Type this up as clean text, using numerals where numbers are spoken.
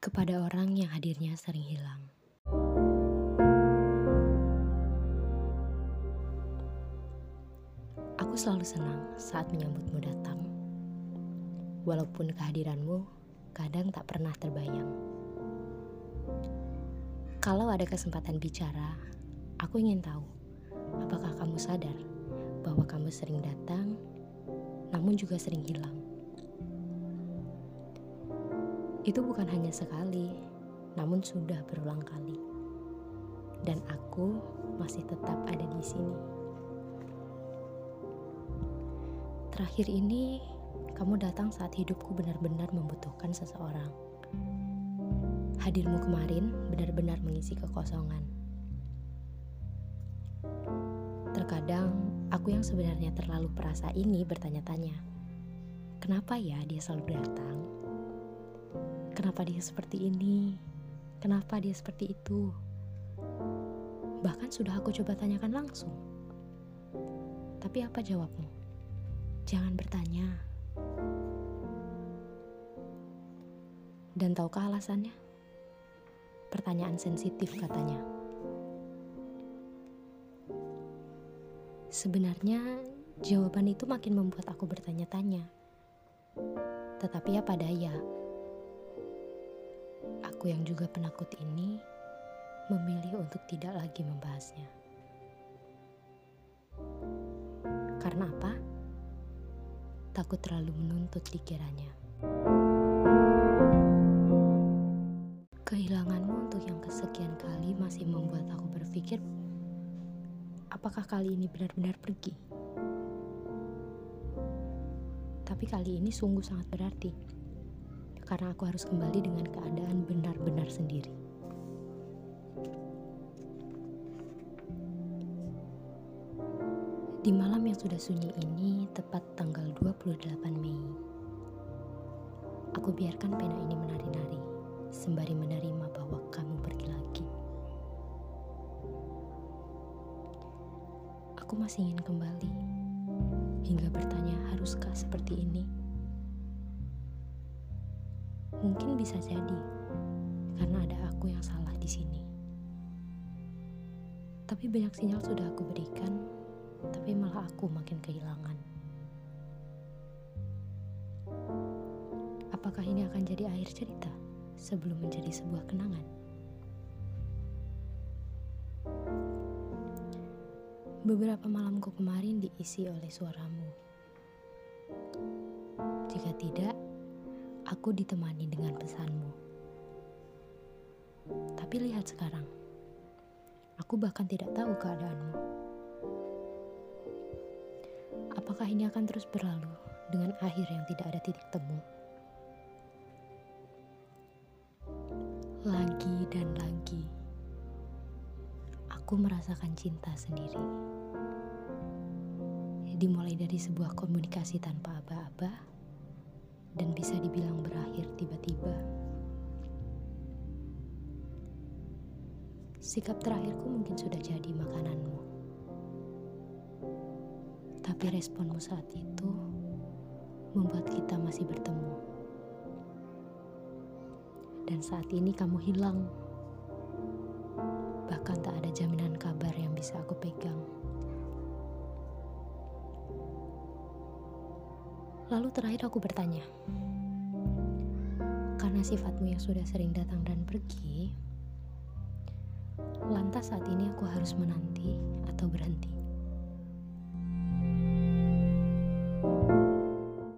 kepada orang yang hadirnya sering hilang. Aku selalu senang saat menyambutmu datang, walaupun kehadiranmu kadang tak pernah terbayang. Kalau ada kesempatan bicara, aku ingin tahu, apakah kamu sadar bahwa kamu sering datang, namun juga sering hilang? Itu bukan hanya sekali, namun sudah berulang kali. Dan aku masih tetap ada di sini. Terakhir ini, kamu datang saat hidupku benar-benar membutuhkan seseorang. Hadirmu kemarin benar-benar mengisi kekosongan. Terkadang, aku yang sebenarnya terlalu perasa ini bertanya-tanya, kenapa ya dia selalu datang? Kenapa dia seperti ini? Kenapa dia seperti itu? Bahkan sudah aku coba tanyakan langsung. Tapi apa jawabmu? Jangan bertanya. Dan tahukah alasannya? Pertanyaan sensitif katanya. Sebenarnya jawaban itu makin membuat aku bertanya-tanya. Tetapi apa daya? Aku yang juga penakut ini memilih untuk tidak lagi membahasnya. Karena apa? Aku terlalu menuntut dikiranya. Kehilanganmu untuk yang kesekian kali masih membuat aku berpikir, apakah kali ini benar-benar pergi? Tapi kali ini sungguh sangat berarti, karena aku harus kembali dengan keadaan benar-benar sendiri. Di malam yang sudah sunyi ini, tepat tanggal 28 Mei. Aku biarkan pena ini menari-nari, sembari menerima bahwa kamu pergi lagi. Aku masih ingin kembali, hingga bertanya haruskah seperti ini? Mungkin bisa jadi, karena ada aku yang salah di sini. Tapi banyak sinyal sudah aku berikan, tapi malah aku makin kehilangan. Apakah ini akan jadi akhir cerita sebelum menjadi sebuah kenangan? Beberapa malamku kemarin diisi oleh suaramu. Jika tidak, aku ditemani dengan pesanmu. Tapi lihat sekarang, aku bahkan tidak tahu keadaanmu. Apakah ini akan terus berlalu dengan akhir yang tidak ada titik temu? Lagi dan lagi, aku merasakan cinta sendiri. Dimulai dari sebuah komunikasi tanpa aba-aba, dan bisa dibilang berakhir tiba-tiba. Sikap terakhirku mungkin sudah jadi makananmu. Tapi responmu saat itu membuat kita masih bertemu. Dan saat ini kamu hilang. Bahkan tak ada jaminan kabar yang bisa aku pegang. Lalu terakhir aku bertanya. Karena sifatmu yang sudah sering datang dan pergi, lantas saat ini aku harus menanti atau berhenti?